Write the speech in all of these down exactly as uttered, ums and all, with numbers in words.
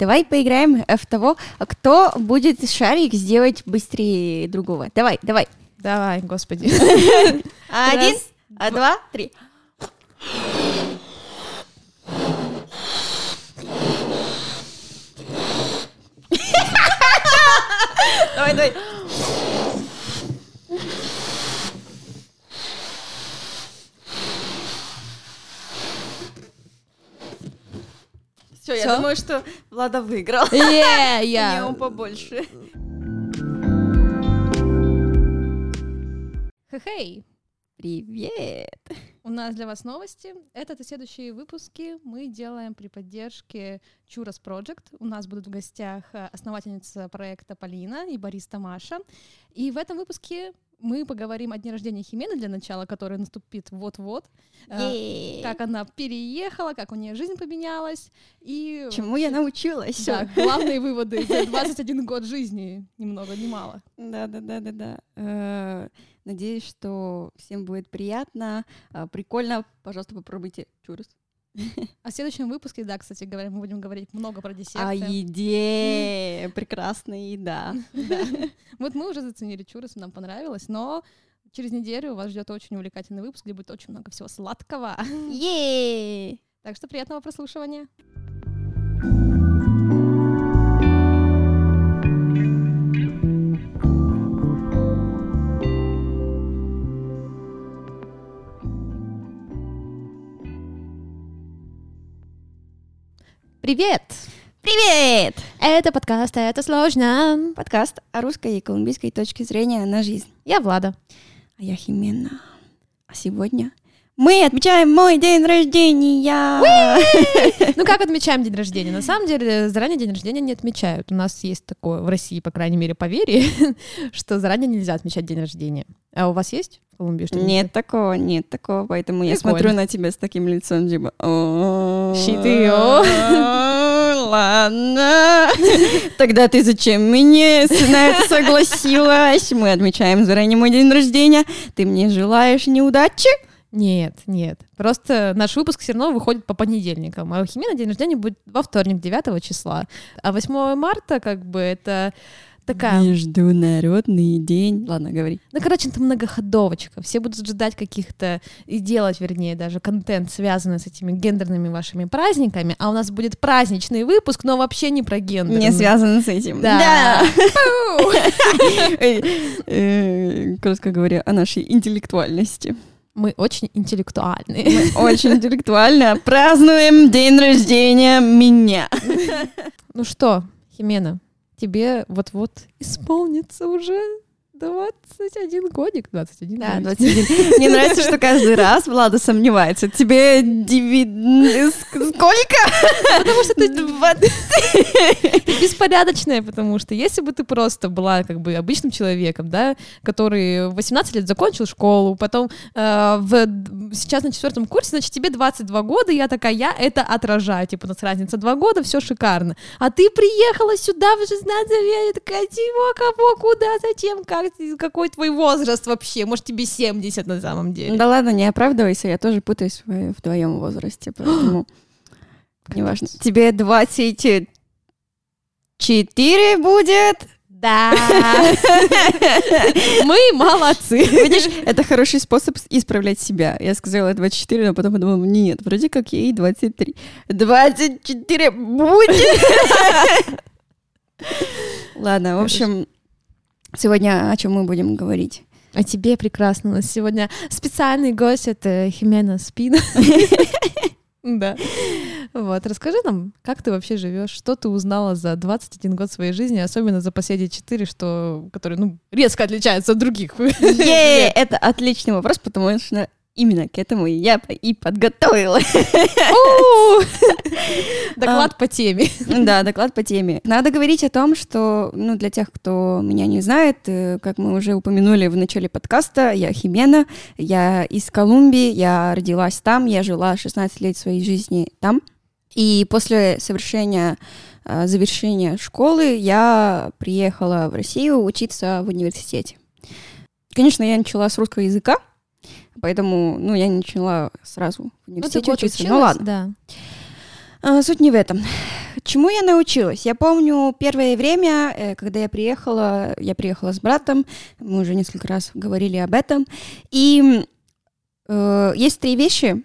Давай поиграем в того, кто будет шарик сделать быстрее другого. Давай, давай. Давай, господи. Один, два, три. Давай, давай. Все, я думаю, что Влада выиграл. Yeah, yeah. У него побольше. Хе-хей! Привет! У нас для вас новости. Этот и следующие выпуски мы делаем при поддержке Churras Project. У нас будут в гостях основательница проекта Полина и бариста Маша. И в этом выпуске мы поговорим о дне рождения Химены для начала, который наступит вот-вот. Э, как она переехала, как у нее жизнь поменялась. И чему я научилась. Да, главные выводы за двадцать один год жизни, ни много ни мало. Да-да-да-да-да. Надеюсь, что всем будет приятно, прикольно. Пожалуйста, попробуйте Churras. А в следующем выпуске, да, кстати говоря, мы будем говорить много про десерты. О еде! Mm. Прекрасная еда. Да. Вот мы уже заценили Churras, нам понравилось, но через неделю вас ждет очень увлекательный выпуск, где будет очень много всего сладкого. Е-е-е! Так что приятного прослушивания! Привет! Привет! Это подкаст «Это сложно». Подкаст о русской и колумбийской точке зрения на жизнь. Я Влада. А я Химена. А сегодня мы отмечаем мой день рождения! Ну как отмечаем день рождения? На самом деле заранее день рождения не отмечают. У нас есть такое в России, по крайней мере, поверье, что заранее нельзя отмечать день рождения. А у вас есть? Колумбии, что нет это? такого, нет такого, поэтому прикольно. Я смотрю на тебя с таким лицом, типа, щиты, ладно, тогда ты зачем мне на это согласилась? Мы отмечаем заранее мой день рождения, ты мне желаешь неудачи? Нет, нет, просто наш выпуск все равно выходит по понедельникам, а у Химена день рождения будет во вторник, девятого числа, а восьмого марта, как бы, это... Такая. Международный день. Ладно, говори. Ну, короче, это многоходовочка. Все будут ждать каких-то и делать, вернее, даже контент, связанный с этими гендерными вашими праздниками. А у нас будет праздничный выпуск, но вообще не про гендер. Не связан с этим. Да. Коротко говоря, о нашей интеллектуальности. Мы очень интеллектуальны. Мы очень интеллектуально празднуем день рождения меня. Ну что, Химена? Тебе вот-вот исполнится уже двадцать один годик. двадцать один. Да, двадцать один. Мне нравится, что каждый раз Влада сомневается. Тебе девять... Сколько? Потому что ты... двадцать. Беспорядочная, потому что если бы ты просто была как бы обычным человеком, да, который в восемнадцать лет закончил школу, потом э, в... сейчас на четвертом курсе, значит, тебе двадцать два года, я такая, я это отражаю, типа, у нас разница два года, все шикарно. А ты приехала сюда в шестнадцать лет, я такая, чего, кого, куда, зачем, как, какой твой возраст вообще, может, тебе семьдесят на самом деле. Да ладно, не оправдывайся, я тоже путаюсь в, в твоем возрасте, поэтому неважно. Тебе двадцать четыре будет... Да, мы молодцы. Видишь, это хороший способ исправлять себя. Я сказала двадцать четыре, но потом подумала, нет, вроде как ей двадцать три. двадцать четыре будет! Ладно, в общем, сегодня о чем мы будем говорить? О тебе прекрасно. У нас сегодня специальный гость, это Химена Спина. Да. Вот, расскажи нам, как ты вообще живешь, что ты узнала за двадцать один год своей жизни, особенно за последние четыре, что, которые, ну, резко отличаются от других. Е-е-е, это отличный вопрос, потому что именно к этому я и подготовила. Доклад по теме. Да, доклад по теме. Надо говорить о том, что, ну, для тех, кто меня не знает, как мы уже упомянули в начале подкаста, я Химена, я из Колумбии, я родилась там, я жила шестнадцать лет своей жизни там. И после совершения, завершения школы я приехала в Россию учиться в университете. Конечно, я начала с русского языка, поэтому, ну, я не начала сразу в университете ну, учиться. Училась, ну ладно. Да. А, суть не в этом. Чему я научилась? Я помню первое время, когда я приехала, я приехала с братом, мы уже несколько раз говорили об этом, и э, есть три вещи,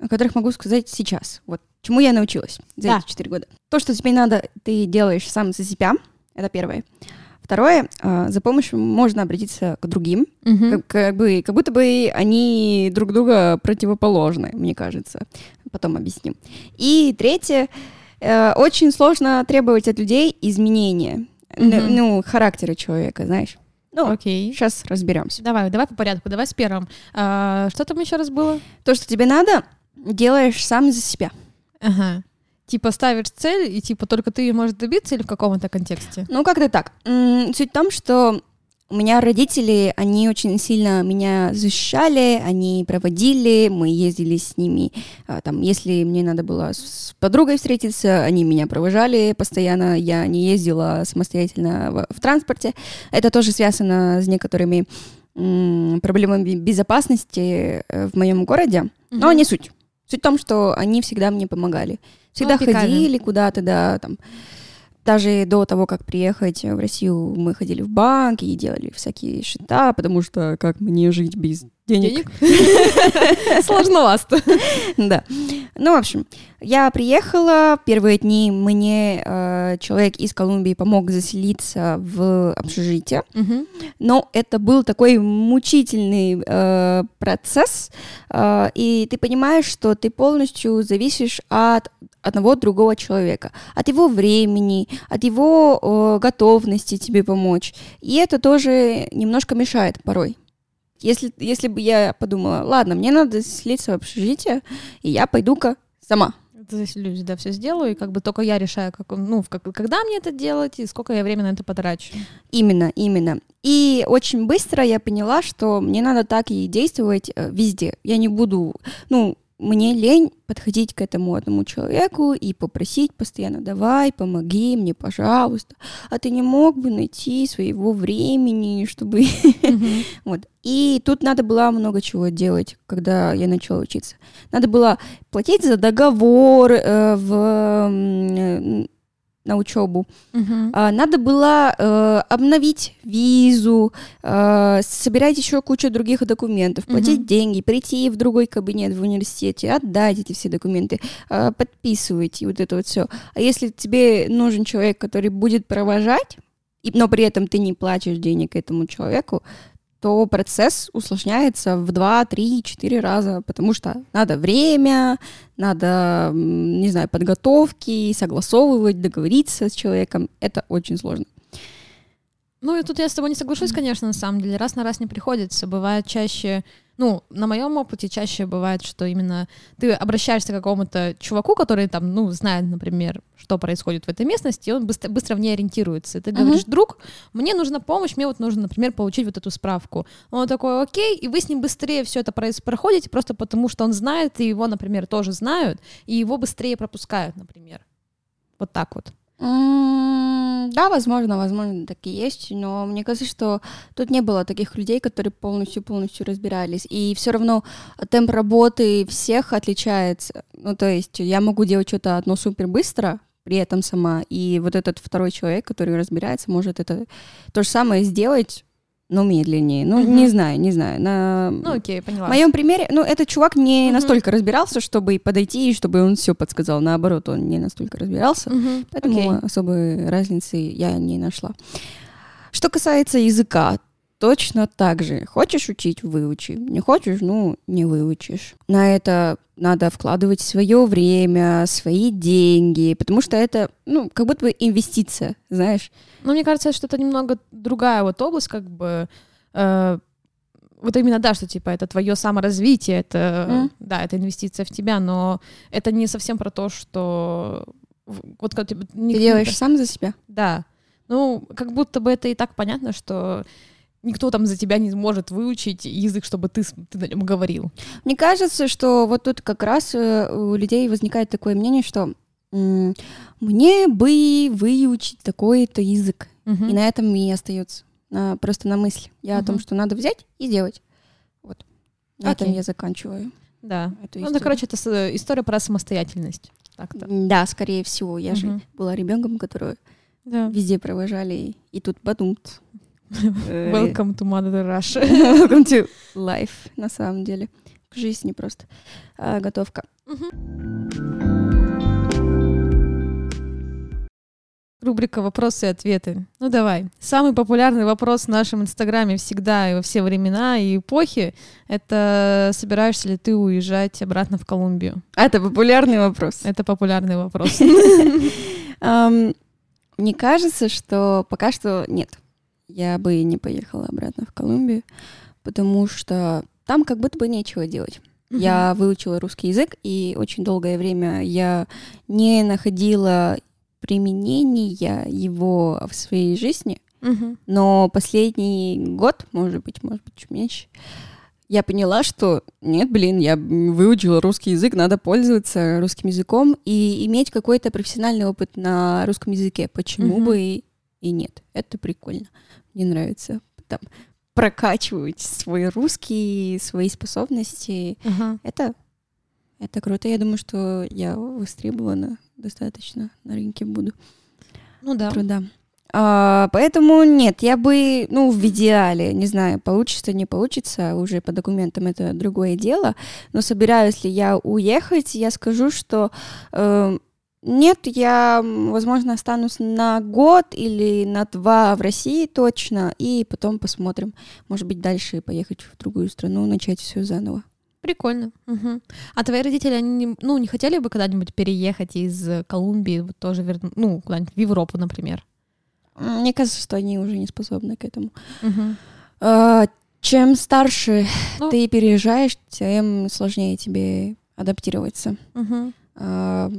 о которых могу сказать сейчас. Вот чему я научилась за да. эти четыре года. То, что тебе надо, ты делаешь сам за себя, это первое. Второе, э, за помощью можно обратиться к другим, угу. как, как, бы, как будто бы они друг друга противоположны, мне кажется. Потом объясним. И третье, э, очень сложно требовать от людей изменения, угу. ну, ну, характера человека, знаешь. Ну, окей. Сейчас разберемся. Давай, давай по порядку, давай с первым. А, что там еще раз было? То, что тебе надо, делаешь сам за себя. Ага. Типа ставишь цель, и типа только ты ее можешь добиться или в каком-то контексте? Ну, как-то так. Суть в том, что у меня родители, они очень сильно меня защищали, они проводили, мы ездили с ними. Там, если мне надо было с подругой встретиться, они меня провожали постоянно, я не ездила самостоятельно в, в транспорте. Это тоже связано с некоторыми м- проблемами безопасности в моем городе, mm-hmm. но не суть. Суть в том, что они всегда мне помогали. Всегда ну, ходили куда-то, да, там. Даже до того, как приехать в Россию, мы ходили в банк и делали всякие счета, потому что как мне жить без денег? Сложно вас. Да. Ну, в общем, я приехала. Первые дни мне человек из Колумбии помог заселиться в общежитие. Но это был такой мучительный процесс. И ты понимаешь, что ты полностью зависишь от одного другого человека, от его времени, от его э, готовности тебе помочь. И это тоже немножко мешает порой. Если, если бы я подумала, ладно, мне надо заселиться в общежитие, и я пойду-ка сама. Заселюсь, да, все сделаю, и как бы только я решаю, как, ну, как, когда мне это делать, и сколько я времени на это потрачу. Именно, именно. И очень быстро я поняла, что мне надо так и действовать э, везде. Я не буду, ну, мне лень подходить к этому одному человеку и попросить постоянно, давай, помоги мне, пожалуйста, а ты не мог бы найти своего времени, чтобы... Mm-hmm. Вот. И тут надо было много чего делать, когда я начала учиться. Надо было платить за договор э, в, э, на учебу, mm-hmm. а, надо было э, обновить визу, э, собирать еще кучу других документов, платить mm-hmm. деньги, прийти в другой кабинет в университете, отдать эти все документы, э, подписывать и вот это вот все. А если тебе нужен человек, который будет провожать, и, но при этом ты не платишь денег этому человеку, то процесс усложняется в два, три, четыре раза, потому что надо время, надо, не знаю, подготовки, согласовывать, договориться с человеком. Это очень сложно. Ну, и тут я с тобой не соглашусь, конечно, на самом деле. Раз на раз не приходится. Бывает чаще... Ну, на моем опыте чаще бывает, что именно ты обращаешься к какому-то чуваку, который там, ну, знает, например, что происходит в этой местности, и он быстро, быстро в ней ориентируется. И ты говоришь, uh-huh. друг, мне нужна помощь, мне вот нужно, например, получить вот эту справку. Он такой, окей, и вы с ним быстрее все это проходите, просто потому что он знает, и его, например, тоже знают, и его быстрее пропускают, например. Вот так вот. Mm, да, возможно, возможно, так и есть, но мне кажется, что тут не было таких людей, которые полностью-полностью разбирались, и все равно темп работы всех отличается, ну, то есть я могу делать что-то одно супер быстро, при этом сама, и вот этот второй человек, который разбирается, может это то же самое сделать, но медленнее, ну, mm-hmm. не знаю, не знаю, на ну, окей, поняла. Моем примере, ну, этот чувак не mm-hmm. настолько разбирался, чтобы подойти, и чтобы он все подсказал, наоборот, он не настолько разбирался, mm-hmm. поэтому okay. особой разницы я не нашла. Что касается языка, точно так же, хочешь учить, выучи, не хочешь, ну, не выучишь. На это надо вкладывать свое время, свои деньги, потому что это, ну, как будто бы инвестиция, знаешь. Ну, мне кажется, что это немного другая вот область, как бы, э, вот именно, да, что, типа, это твое саморазвитие, это, mm. да, это инвестиция в тебя, но это не совсем про то, что... Вот, как, типа, не ты делаешь это... сам за себя? Да. Ну, как будто бы это и так понятно, что... Никто там за тебя не может выучить язык, чтобы ты, ты на нем говорил. Мне кажется, что вот тут как раз у людей возникает такое мнение, что мне бы выучить такой-то язык. Угу. И на этом и остается. Просто на мысли. Я угу. о том, что надо взять и сделать. Вот. На Окей. этом я заканчиваю. Да. Ну, да, короче, это история про самостоятельность. так-то. Да, скорее всего. Я угу. же была ребенком, которую да. везде провожали. И тут подумт. Welcome to Mother Russia. Welcome to life, на самом деле. К жизни просто. А, готовка. Угу. Рубрика «Вопросы и ответы». Ну давай. Самый популярный вопрос в нашем Инстаграме всегда и во все времена и эпохи — это собираешься ли ты уезжать обратно в Колумбию? Это популярный вопрос. Это популярный вопрос. Мне кажется, что пока что нет. Я бы не поехала обратно в Колумбию, потому что там как будто бы нечего делать. Uh-huh. Я выучила русский язык, и очень долгое время я не находила применения его в своей жизни. Uh-huh. Но последний год, может быть, может быть, чуть меньше, я поняла, что нет, блин, я выучила русский язык, надо пользоваться русским языком и иметь какой-то профессиональный опыт на русском языке. Почему uh-huh. бы и... И нет, это прикольно. Мне нравится там прокачивать свой русский, свои способности. Uh-huh. Это, это круто. Я думаю, что я востребована достаточно на рынке буду. Ну да. Труда. А, поэтому нет, я бы, ну, в идеале, не знаю, получится, не получится, уже по документам это другое дело. Но собираюсь ли я уехать, я скажу, что... Э, Нет, я, возможно, останусь на год или на два в России точно, и потом посмотрим. Может быть, дальше поехать в другую страну, начать все заново. Прикольно. Угу. А твои родители, они не, ну, не хотели бы когда-нибудь переехать из Колумбии, вот тоже верну, ну, куда-нибудь в Европу, например? Мне кажется, что они уже не способны к этому. Угу. А, чем старше ну. ты переезжаешь, тем сложнее тебе адаптироваться. Угу. А,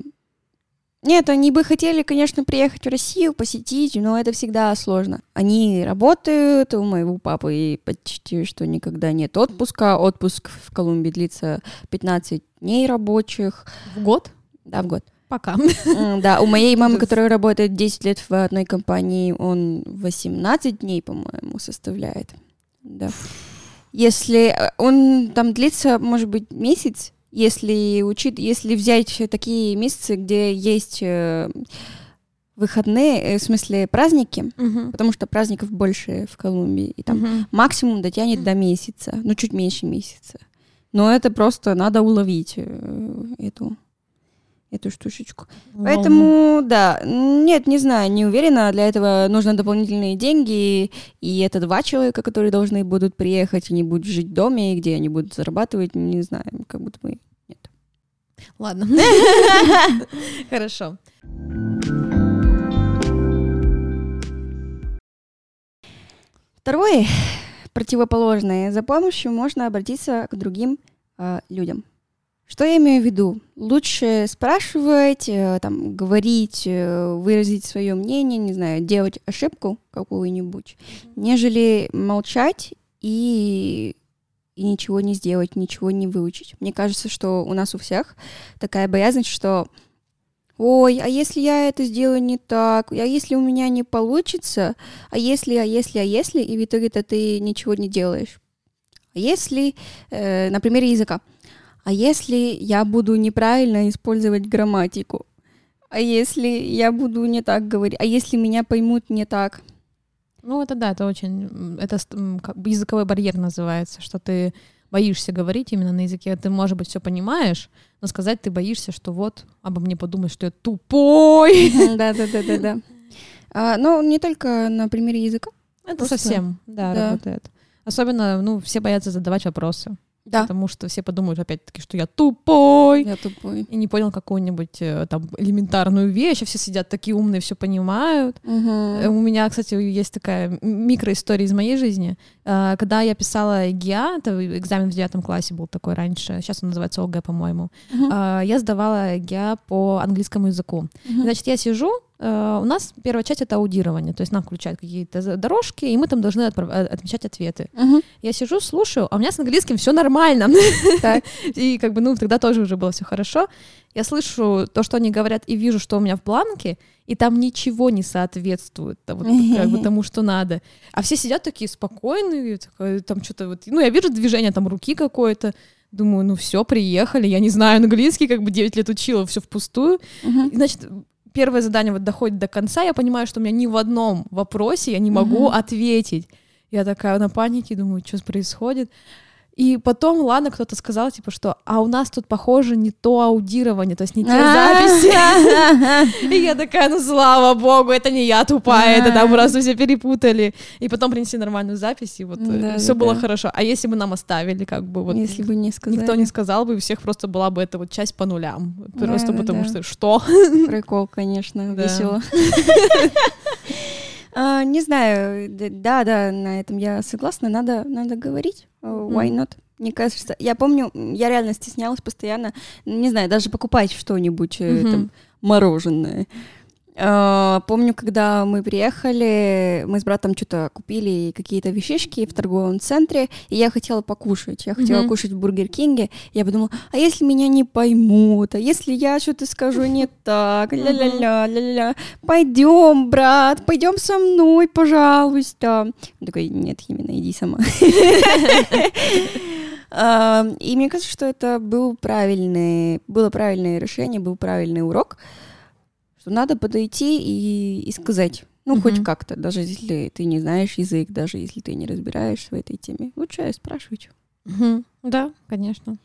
Нет, они бы хотели, конечно, приехать в Россию, посетить, но это всегда сложно. Они работают, у моего папы почти что никогда нет отпуска. Отпуск в Колумбии длится пятнадцать дней рабочих. В год? Да, в год. Пока. Да, у моей мамы, которая работает десять лет в одной компании, он восемнадцать дней, по-моему, составляет. Да. Если он там длится, может быть, месяц, Если, учит, если взять такие месяцы, где есть э, выходные, э, в смысле праздники, uh-huh. потому что праздников больше в Колумбии, и там uh-huh. максимум дотянет uh-huh. до месяца, ну чуть меньше месяца. Но это просто надо уловить э, эту, эту штучечку. Wow. Поэтому, да, нет, не знаю, не уверена, для этого нужны дополнительные деньги, и это два человека, которые должны будут приехать, они будут жить в доме, где они будут зарабатывать, не знаю, как будто бы... Ладно. Хорошо. Второе, противоположное. За помощью можно обратиться к другим э, людям. Что я имею в виду? Лучше спрашивать, э, там, говорить, э, выразить свое мнение, не знаю, делать ошибку какую-нибудь, mm-hmm. нежели молчать и... и ничего не сделать, ничего не выучить. Мне кажется, что у нас у всех такая боязнь, что «Ой, а если я это сделаю не так? А если у меня не получится? А если, а если, а если?» И в итоге-то ты ничего не делаешь. А если, э, на примере языка, «А если я буду неправильно использовать грамматику? А если я буду не так говорить? А если меня поймут не так?» Ну, это да, это очень... Это как бы языковой барьер называется, что ты боишься говорить именно на языке. Ты, может быть, все понимаешь, но сказать ты боишься, что вот обо мне подумают, что я тупой. Да-да-да-да-да. Но не только на примере языка. Это совсем, да, работает. Особенно, ну, все боятся задавать вопросы. Да. Потому что все подумают, опять-таки, что я тупой. Я тупой. И не понял какую-нибудь там элементарную вещь. А все сидят такие умные, все понимают. Угу. У меня, кстати, есть такая микроистория из моей жизни. Когда я писала ГИА, это экзамен в девятом классе был такой раньше. Сейчас он называется ОГЭ, по-моему. Угу. Я сдавала ГИА по английскому языку. Угу. Значит, я сижу. Uh, у нас первая часть — это аудирование, то есть нам включают какие-то дорожки, и мы там должны отправ- отмечать ответы. Uh-huh. Я сижу, слушаю, а у меня с английским все нормально. И как бы, ну, тогда тоже уже было все хорошо. Я слышу то, что они говорят, и вижу, что у меня в бланке, и там ничего не соответствует вот, как бы, тому, что надо. А все сидят такие спокойные, такое, там что-то вот... Ну, я вижу движение там руки какое-то, Думаю, ну все, приехали, я не знаю английский, как бы девять лет учила, все впустую. Uh-huh. Значит, первое задание вот доходит до конца, я понимаю, что у меня ни в одном вопросе я не могу uh-huh. ответить. Я такая на панике, думаю, что происходит. И потом, ладно, кто-то сказал, типа, что «а у нас тут, похоже, не то аудирование, то есть не те записи». И я такая, ну, слава богу, это не я тупая, это там просто все перепутали. И потом принесли нормальную запись, и вот все было хорошо. А если бы нам оставили, как бы вот... Если бы не сказали. Никто не сказал бы, и у всех просто была бы эта вот часть по нулям. Просто потому что «что?». Прикол, конечно, весело. Uh, не знаю, да, да, на этом я согласна, надо, надо говорить, uh, why not, мне кажется, я помню, я реально стеснялась постоянно, не знаю, даже покупать что-нибудь, uh-huh. там, мороженое, uh, помню, когда мы приехали, мы с братом что-то купили, какие-то вещички в торговом центре, и я хотела покушать, я хотела uh-huh. кушать в Бургер Кинге, я подумала, а если меня не поймут, а если я что-то скажу не так, ля-ля-ля, ля-ля-ля, пойдем, брат, пойдем со мной, пожалуйста. Он такой, нет, Химена, иди сама. И мне кажется, что это было правильное решение, был правильный урок, что надо подойти и сказать. Ну, mm-hmm. хоть как-то, даже если ты не знаешь язык, даже если ты не разбираешься в этой теме. Лучше спрашивать. Mm-hmm. Да, конечно.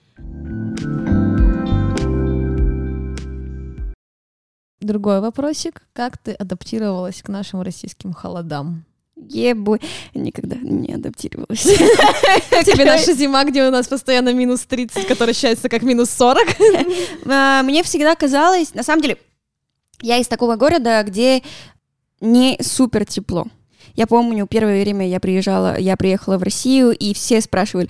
Другой вопросик. Как ты адаптировалась к нашим российским холодам? Ебой. Никогда не адаптировалась. Тебе наша зима, где у нас постоянно минус тридцать, которая считается как минус сорок. Мне всегда казалось... На самом деле, я из такого города, где... не супер тепло. Я помню, первое время я приезжала, я приехала в Россию, и все спрашивали,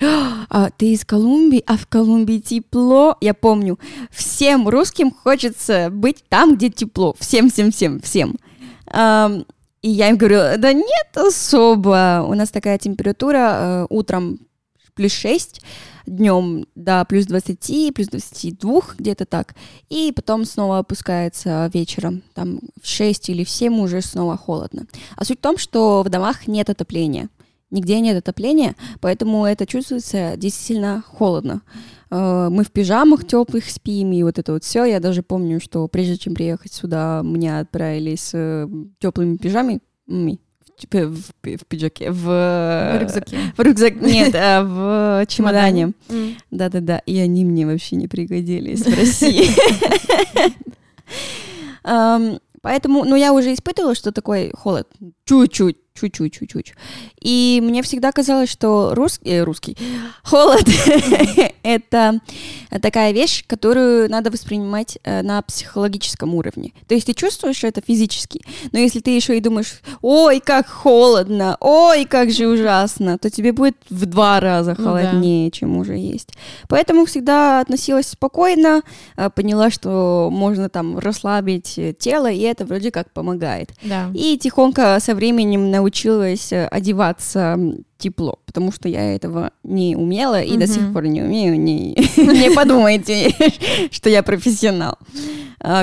а ты из Колумбии, а в Колумбии тепло? Я помню, всем русским хочется быть там, где тепло. Всем, всем, всем, всем. И я им говорила, да нет особо. У нас такая температура утром плюс шесть, днем до плюс двадцать, плюс двадцать два, где-то так. И потом снова опускается вечером. Там в шесть или в семь уже снова холодно. А суть в том, что в домах нет отопления. Нигде нет отопления, поэтому это чувствуется действительно холодно. Мы в пижамах теплых спим, и вот это вот все. Я даже помню, что прежде чем приехать сюда, меня отправили с теплыми пижамами. В, в пиджаке, в... в рюкзаке. В рюкзаке, нет, в чемодане. Да-да-да, и они мне вообще не пригодились в России. Поэтому, ну, я уже испытывала, что такой холод. Чуть-чуть, чуть-чуть, чуть-чуть. И мне всегда казалось, что русский, русский, холод — это такая вещь, которую надо воспринимать на психологическом уровне. То есть ты чувствуешь, что это физически, но если ты еще и думаешь, ой, как холодно, ой, как же ужасно, то тебе будет в два раза холоднее, ну, да. чем уже есть. Поэтому всегда относилась спокойно, поняла, что можно там расслабить тело, и это вроде как помогает. Да. И тихонько со временем научилась одеваться тепло, потому что я этого не умела и mm-hmm. до сих пор не умею. Не, не подумайте, что я профессионал.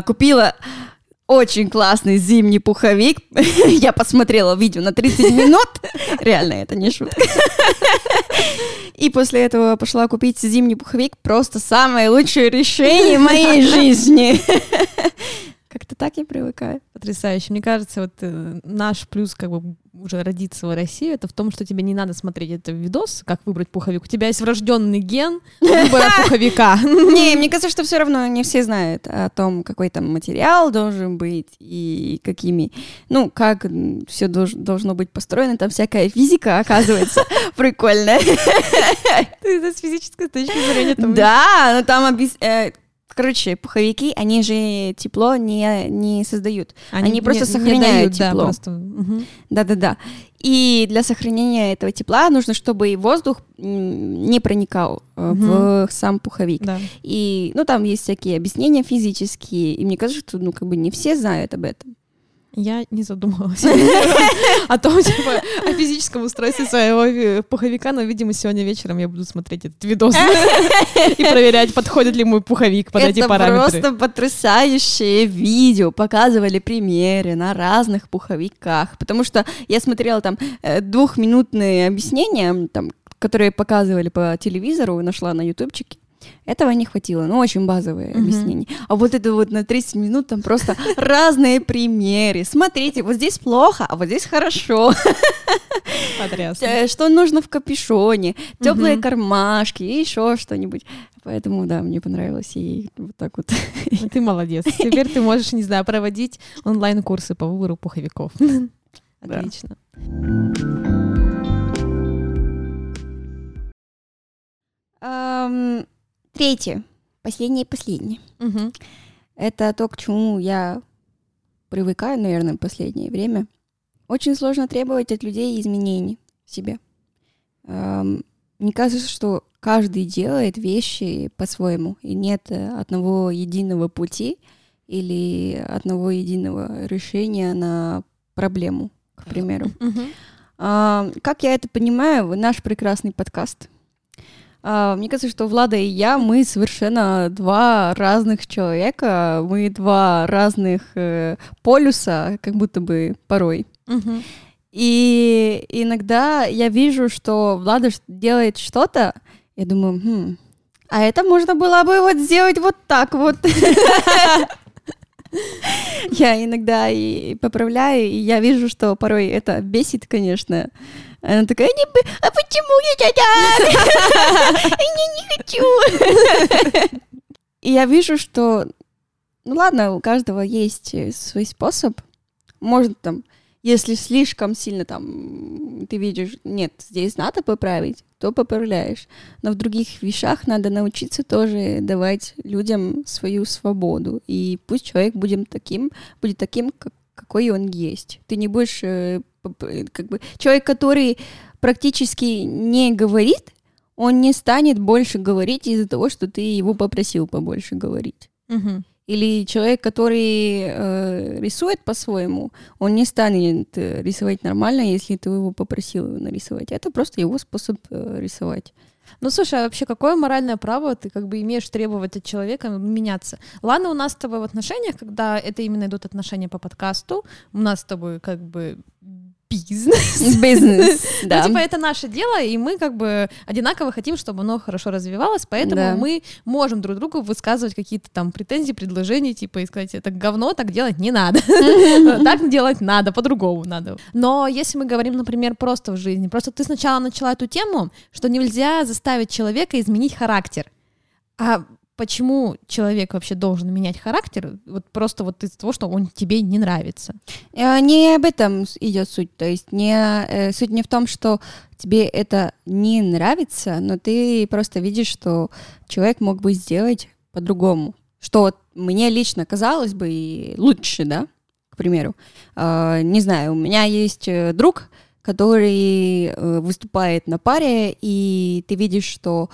Купила очень классный зимний пуховик. Я посмотрела видео на тридцать минут. Реально, это не шутка. И после этого пошла купить зимний пуховик. Просто самое лучшее решение моей жизни. Как-то так я привыкаю. Потрясающе. Мне кажется, вот э, наш плюс, как бы, уже родиться в России, это в том, что тебе не надо смотреть этот видос, как выбрать пуховик. У тебя есть врожденный ген выбора пуховика. Не, мне кажется, что все равно не все знают о том, какой там материал должен быть и какими, ну, как все должно быть построено. Там всякая физика, оказывается, прикольная. Это с физической точки зрения. Да, но там объясняют. Короче, пуховики, они же тепло не, не создают. Они, они просто не, сохраняют не дают, тепло. Да, просто. Угу. Да-да-да. И для сохранения этого тепла нужно, чтобы воздух не проникал угу. в сам пуховик. Да. И, ну, там есть всякие объяснения физические, и мне кажется, что, ну, как бы не все знают об этом. Я не задумывалась о том, типа, о физическом устройстве своего пуховика, но, видимо, сегодня вечером я буду смотреть этот видос и проверять, подходит ли мой пуховик под эти параметры. Это просто потрясающее видео, показывали примеры на разных пуховиках, потому что я смотрела там двухминутные объяснения, там, которые показывали по телевизору, нашла на ютубчике. Этого не хватило, ну, очень базовые mm-hmm. объяснения. А вот это вот на тридцать минут там просто разные примеры. Смотрите, вот здесь плохо, а вот здесь хорошо. Потрясно. Что нужно в капюшоне, теплые mm-hmm. кармашки и еще что-нибудь. Поэтому, да, мне понравилось и вот так вот. Ты молодец. Теперь ты можешь, не знаю, проводить онлайн-курсы по выбору пуховиков. Отлично. Um, третье, последнее и последнее. Uh-huh. Это то, к чему я привыкаю, наверное, в последнее время. Очень сложно требовать от людей изменений в себе. Um, мне кажется, что каждый делает вещи по-своему, и нет одного единого пути или одного единого решения на проблему, к примеру. Uh-huh. Um, как я это понимаю, наш прекрасный подкаст. Uh, мне кажется, что Влада и я, мы совершенно два разных человека, мы два разных э, полюса, как будто бы порой. Uh-huh. И иногда я вижу, что Влада делает что-то, я думаю, хм, а это можно было бы вот сделать вот так вот. Я иногда и поправляю, и я вижу, что порой это бесит, конечно. Она такая, а почему я так? Я не хочу. И я вижу, что, ну ладно, у каждого есть свой способ. Может, там, если слишком сильно там ты видишь, нет, здесь надо поправить, то поправляешь. Но в других вещах надо научиться тоже давать людям свою свободу. И пусть человек будет таким, будет таким, как какой он есть. Ты не будешь... Как бы, человек, который практически не говорит, он не станет больше говорить из-за того, что ты его попросил побольше говорить. Угу. Или человек, который э, рисует по-своему, он не станет рисовать нормально, если ты его попросил нарисовать. Это просто его способ э, рисовать. Ну, слушай, а вообще какое моральное право ты как бы имеешь требовать от человека меняться? Ладно, у нас с тобой в отношениях, когда это именно идут отношения по подкасту, у нас с тобой как бы бизнес. Бизнес, да. Ну, типа, это наше дело, и мы как бы одинаково хотим, чтобы оно хорошо развивалось, поэтому да. мы можем друг другу высказывать какие-то там претензии, предложения, типа, и сказать, это говно, так делать не надо. Так делать надо, по-другому надо. Но если мы говорим, например, просто в жизни, просто ты сначала начала эту тему, что нельзя заставить человека изменить характер. А почему человек вообще должен менять характер? Вот просто вот из-за того, что он тебе не нравится. Не об этом идет суть. То есть не, суть не в том, что тебе это не нравится, но ты просто видишь, что человек мог бы сделать по-другому. Что мне лично казалось бы лучше, да, к примеру. Не знаю, у меня есть друг, который выступает на паре, и ты видишь, что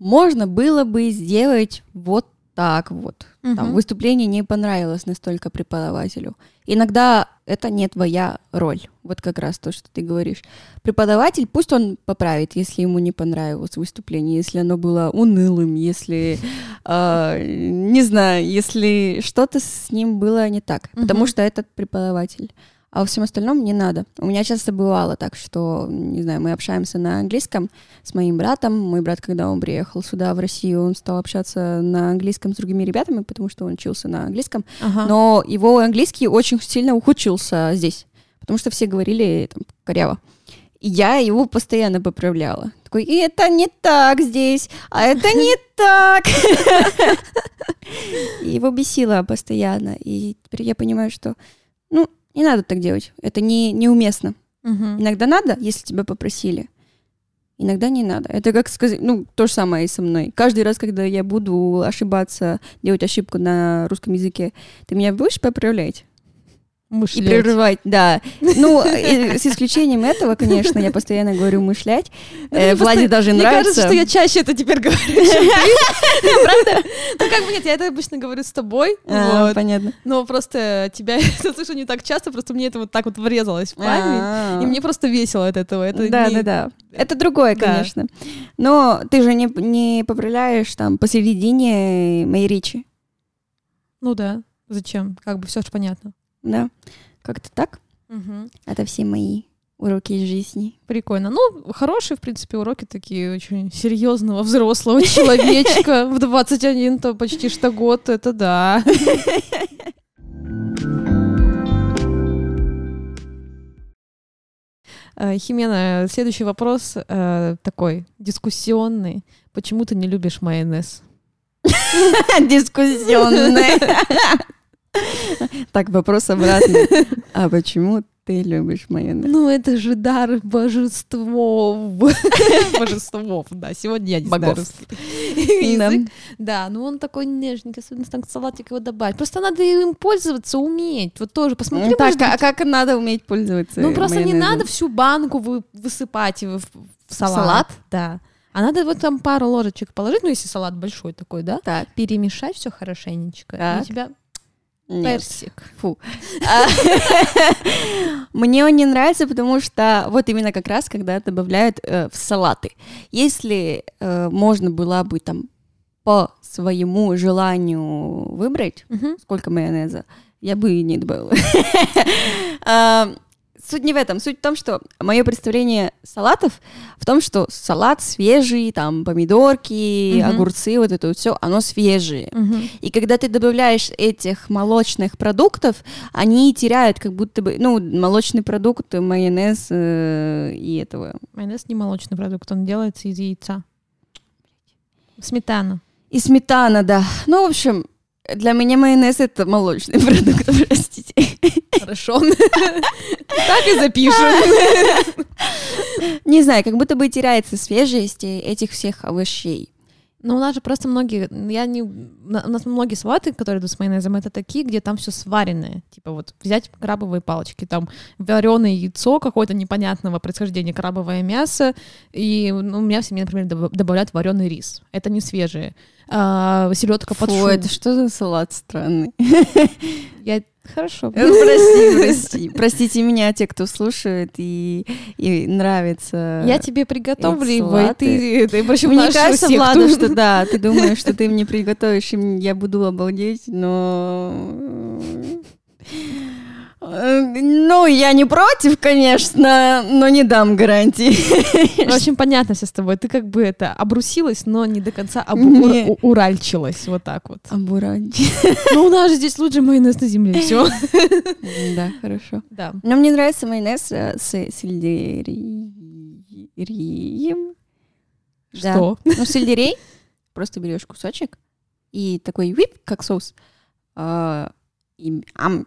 можно было бы сделать вот так вот. Uh-huh. Там выступление не понравилось настолько преподавателю. Иногда это не твоя роль. Вот как раз то, что ты говоришь. Преподаватель, пусть он поправит, если ему не понравилось выступление, если оно было унылым, если, э, не знаю, если что-то с ним было не так. Uh-huh. Потому что этот преподаватель. А во всем остальном не надо. У меня часто бывало так, что, не знаю, мы общаемся на английском с моим братом. Мой брат, когда он приехал сюда, в Россию, он стал общаться на английском с другими ребятами, потому что он учился на английском. Ага. Но его английский очень сильно ухудшился здесь, потому что все говорили там, коряво. И я его постоянно поправляла. Такой, и это не так здесь, а это не так. Его бесило постоянно. И теперь я понимаю, что, ну, не надо так делать, это не, неуместно. Uh-huh. Иногда надо, если тебя попросили. Иногда не надо. Это как сказать, ну, то же самое и со мной. Каждый раз, когда я буду ошибаться, делать ошибку на русском языке, ты меня будешь поправлять? Мышлять. И прерывать, да. Ну, с исключением этого, конечно, я постоянно говорю мышлять. Владе даже нравится. Мне кажется, что я чаще это теперь говорю, чем ты. Правда? Ну, как бы нет, я это обычно говорю с тобой. Понятно. Но просто тебя я слышу не так часто, просто мне это вот так вот врезалось в память. И мне просто весело от этого. Да, да, да. Это другое, конечно. Но ты же не поправляешь там посередине моей речи. Ну да. Зачем? Как бы все же понятно. Да, как-то так. Угу. Это все мои Уроки из жизни. Прикольно. Ну, хорошие, в принципе, уроки такие очень серьезного взрослого человечка в двадцать один, то почти что год, это да. Химена, следующий вопрос э, такой, дискуссионный. Почему ты не любишь майонез? Дискуссионный. Так, вопрос обратный. А почему ты любишь майонез? Ну, это же дар божествов. Божествов, да. Сегодня я не знаю русский язык. Да, ну он такой нежненький, особенно там к салатику его добавить. Просто надо им пользоваться, уметь. Вот тоже посмотри. Так, а как надо уметь пользоваться? Ну, просто не надо всю банку высыпать в салат. Да. А надо вот там пару ложечек положить, ну, если салат большой такой, да? Так. Перемешать все хорошенечко. И у тебя... Нет. Персик. Фу. Мне он не нравится, потому что вот именно как раз, когда добавляют э, в салаты. Если э, можно было бы там по своему желанию выбрать, uh-huh. сколько майонеза, я бы и не добавила. Суть не в этом. Суть в том, что мое представление салатов в том, что салат свежий, там помидорки, uh-huh. огурцы, вот это вот все, оно свежее. Uh-huh. И когда ты добавляешь этих молочных продуктов, они теряют как будто бы, ну, молочный продукт, майонез э, и этого. Майонез не молочный продукт, он делается из яйца. Сметана. И сметана, да. Ну, в общем, для меня майонез — это молочный продукт, простите. Хорошо. Так и запишем. Не знаю, как будто бы теряется свежесть этих всех овощей. Но у нас же просто многие, я не, у нас многие салаты, которые идут с майонезом, это такие, где там все сваренное, типа вот взять крабовые палочки, там вареное яйцо какое-то непонятного происхождения, крабовое мясо, и ну, у меня в семье, например, добавляют вареный рис, это не свежие, а, селедка под шубой. Фу, это что за салат странный? Я Хорошо. Прости, прости. Простите меня, те, кто слушает и, и нравится. Я тебе приготовлю его, и ты, ты причем нашу секту. Мне кажется, Влада, что да, ты думаешь, что ты мне приготовишь, и я буду обалдеть, но... Ну, я не против, конечно, но не дам гарантии. В общем, понятно все с тобой. Ты как бы это обрусилась, но не до конца обуральчилась. Вот так вот. Обуральчилась. Ну, у нас же здесь лучше майонез на земле. Все. Да, хорошо. Да. Но мне нравится майонез с сельдереем. Что? Ну, сельдерей. Просто берешь кусочек и такой вип, как соус. И ам.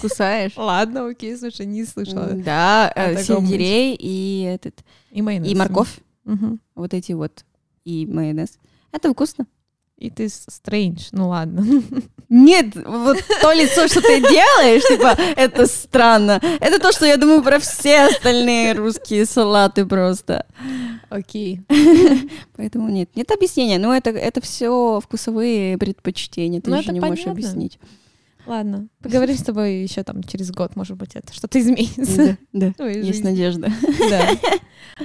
Кусаешь? Ладно, окей, слушай, не слышала. Да, сельдерей и этот и майонез, и морковь, угу. вот эти вот и майонез. Это вкусно. И ты strange, ну ладно. Нет, вот то лицо, что ты делаешь, типа, это странно. Это то, что я думаю про все остальные русские салаты просто. Окей. Поэтому нет, нет объяснения. Но это это все вкусовые предпочтения. Ты же не можешь объяснить. Ладно, поговорим с тобой еще там через год, может быть, это что-то изменится. Да, да. Есть надежда. Да.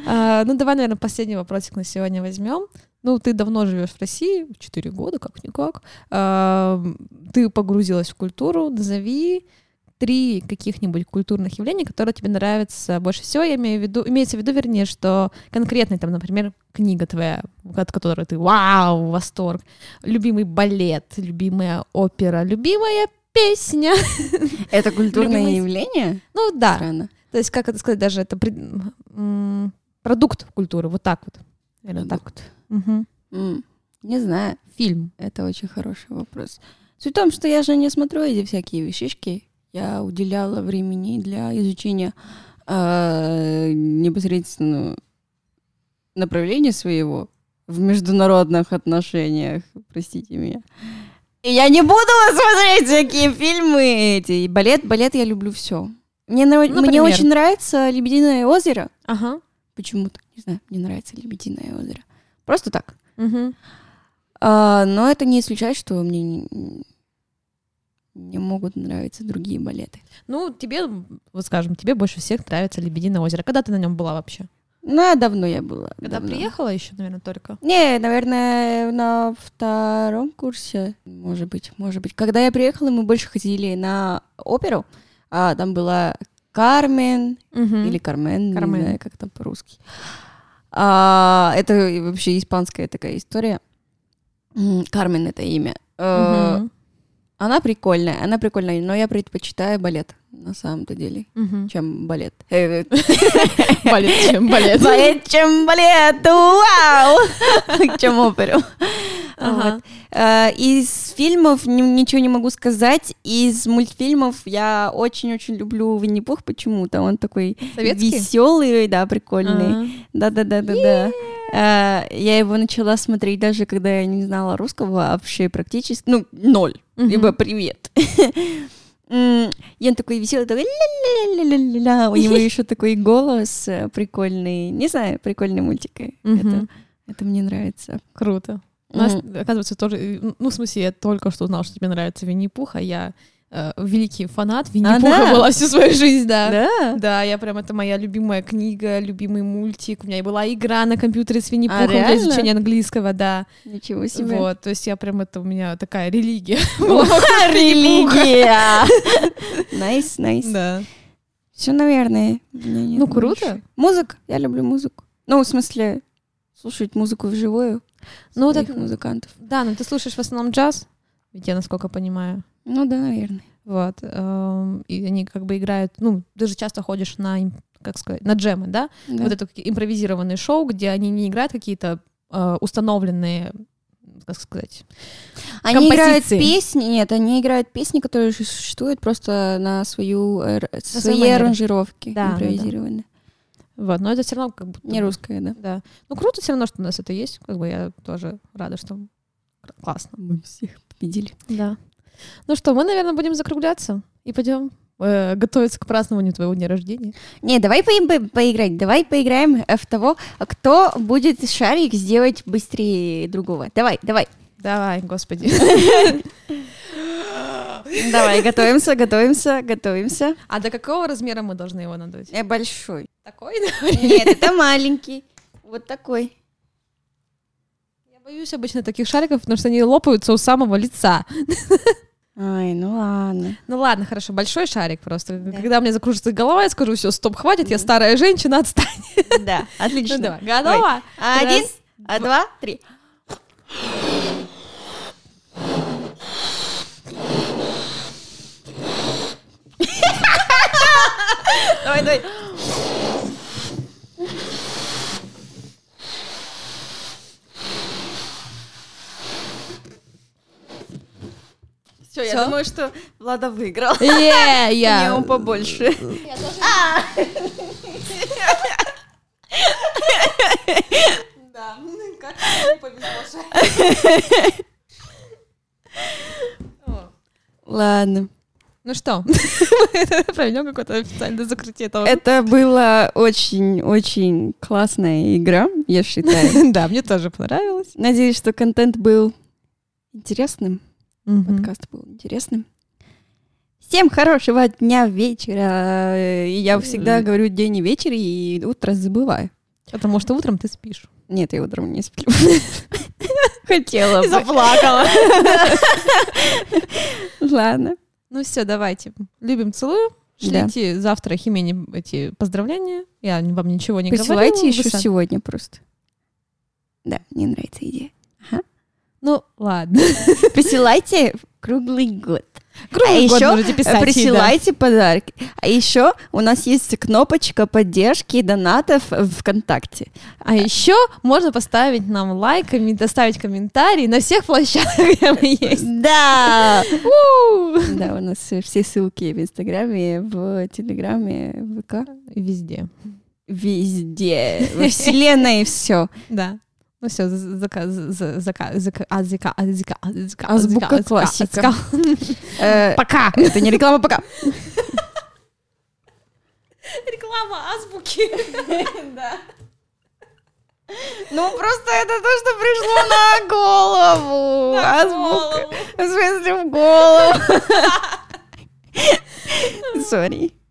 А, ну, давай, наверное, последний вопросик на сегодня возьмем. Ну, ты давно живешь в России, четыре года, как-никак. А, ты погрузилась в культуру. Назови три каких-нибудь культурных явления, которые тебе нравятся больше всего. Я имею в виду, имеется в виду, вернее, что конкретно, там, например, книга твоя, от которой ты вау, восторг, любимый балет, любимая опера, любимая песня. Это культурное Любимое... явление? Ну да. Странно. То есть, как это сказать, даже это пред... м- продукт культуры, вот так вот. Или продукт. Так вот. Угу. М- не знаю. Фильм. Это очень хороший вопрос. Суть в том, что я же не смотрю эти всякие вещички. Я уделяла времени для изучения э- непосредственно направления своего в международных отношениях. Простите меня. И я не буду смотреть всякие фильмы эти. И балет, балет я люблю все. Мне, ну, мне очень нравится «Лебединое озеро». Ага. Почему-то, не знаю, мне нравится «Лебединое озеро». Просто так. Угу. А, но это не исключает, что мне не, не могут нравиться другие балеты. Ну, тебе, вот скажем, тебе больше всех нравится «Лебединое озеро». Когда ты на нем была вообще? Ну, давно я была. Когда давно. Приехала еще, наверное, только? Не, наверное, на втором курсе. Может быть, может быть. Когда я приехала, мы больше ходили на оперу. А там была Кармен uh-huh. или Кармен, Кармен, не знаю, как там по-русски. А, это вообще испанская такая история. Кармен — это имя. Uh-huh. Она прикольная, она прикольная, но я предпочитаю балет, на самом-то деле, uh-huh. чем балет. Балет чем балет. Балет чем балет, вау! Чем оперу. Ага. Вот. Из фильмов ничего не могу сказать. Из мультфильмов я очень-очень люблю Винни Пух почему-то. Он такой веселый, да, прикольный. Да-да-да-да-да. Я его начала смотреть даже, когда я не знала русского вообще практически. Ну, ноль. Либо привет. И он такой веселый, такой ля-ля-ля-ля-ля-ля. У него еще такой голос прикольный. Не знаю, прикольный мультик. Это мне нравится. Круто. У нас, mm-hmm. оказывается, тоже... Ну, в смысле, я только что узнала, что тебе нравится Винни-Пух, а я э, великий фанат Винни-Пуха а, да? была всю свою жизнь, да. Да? Да, я прям... Это моя любимая книга, любимый мультик. У меня и была игра на компьютере с Винни-Пухом а, для изучения английского, да. Ничего себе. Вот, то есть я прям... Это у меня такая религия. Религия! Найс, найс. Да. Все, наверное. Ну, круто. Музыка. Я люблю музыку. Ну, в смысле, слушать музыку вживую. Ну, так, музыкантов. Да, но ты слушаешь в основном джаз, ведь я, насколько понимаю. Ну да, наверное. Вот. Э, и они как бы играют, ну, ты же часто ходишь на, как сказать, на джемы, да? Да. Вот это импровизированное шоу, где они не играют какие-то э, установленные, как сказать, они композиции. Играют песни, нет, они играют песни, которые существуют просто на свою, э, на свои аранжировки да, импровизированные. Да, да. Вот, но это все равно как будто... Не русская, да? Да. Ну, круто все равно, что у нас это есть. Как бы я тоже рада, что классно. Мы всех победили. Да. Ну что, мы, наверное, будем закругляться и пойдем э, готовиться к празднованию твоего дня рождения. Не, давай по- поиграть. Давай поиграем в того, кто будет шарик сделать быстрее другого. Давай, давай. Давай, господи. Давай, готовимся, готовимся, готовимся. А до какого размера мы должны его надуть? Большой. Такой? Нет, это маленький. Вот такой. Я боюсь обычно таких шариков, потому что они лопаются у самого лица. Ой, ну ладно. Ну ладно, хорошо, большой шарик просто. Да. Когда у меня закружится голова, я скажу, все, стоп, хватит, да. Я старая женщина, отстань. Да, отлично. Ну, давай. Готова? Ой. Один, Раз, два, три. Давай, давай. Все, я думаю, что Влада выиграл. Yeah, yeah. У него побольше. Я тоже... а! Да, как мне повезло. Ладно. Ну что, мы проведем какое-то официальное закрытие этого. Это была очень-очень классная игра, я считаю. Да, мне тоже понравилось. Надеюсь, что контент был интересным. Подкаст был интересным. Всем хорошего дня, вечера. Я всегда говорю день и вечер, и утро забываю. Потому что утром ты спишь. Нет, я утром не сплю. Хотела бы. И заплакала. Ладно. Ну все, давайте. Любим, целую. Шлите да. завтра Химене эти поздравления. Я вам ничего не говорила. Посылайте еще сами. Сегодня просто. Да, мне нравится идея. Ага. Ну ладно. Присылайте круглый год. Круглый а год еще можете писать. Присылайте да. подарки. А еще у нас есть кнопочка поддержки донатов ВКонтакте. А да. еще можно поставить нам лайк, доставить комментарий на всех площадках, где мы есть. Да! Да, у нас все ссылки в Инстаграме, в Телеграме, в ВК. Везде. Везде. Во вселенной все. Да. Ну все, азбука классика. Пока! Это не реклама, пока! Реклама азбуки. Ну просто это то, что пришло на голову. Азбука. В смысле, в голову. Сори.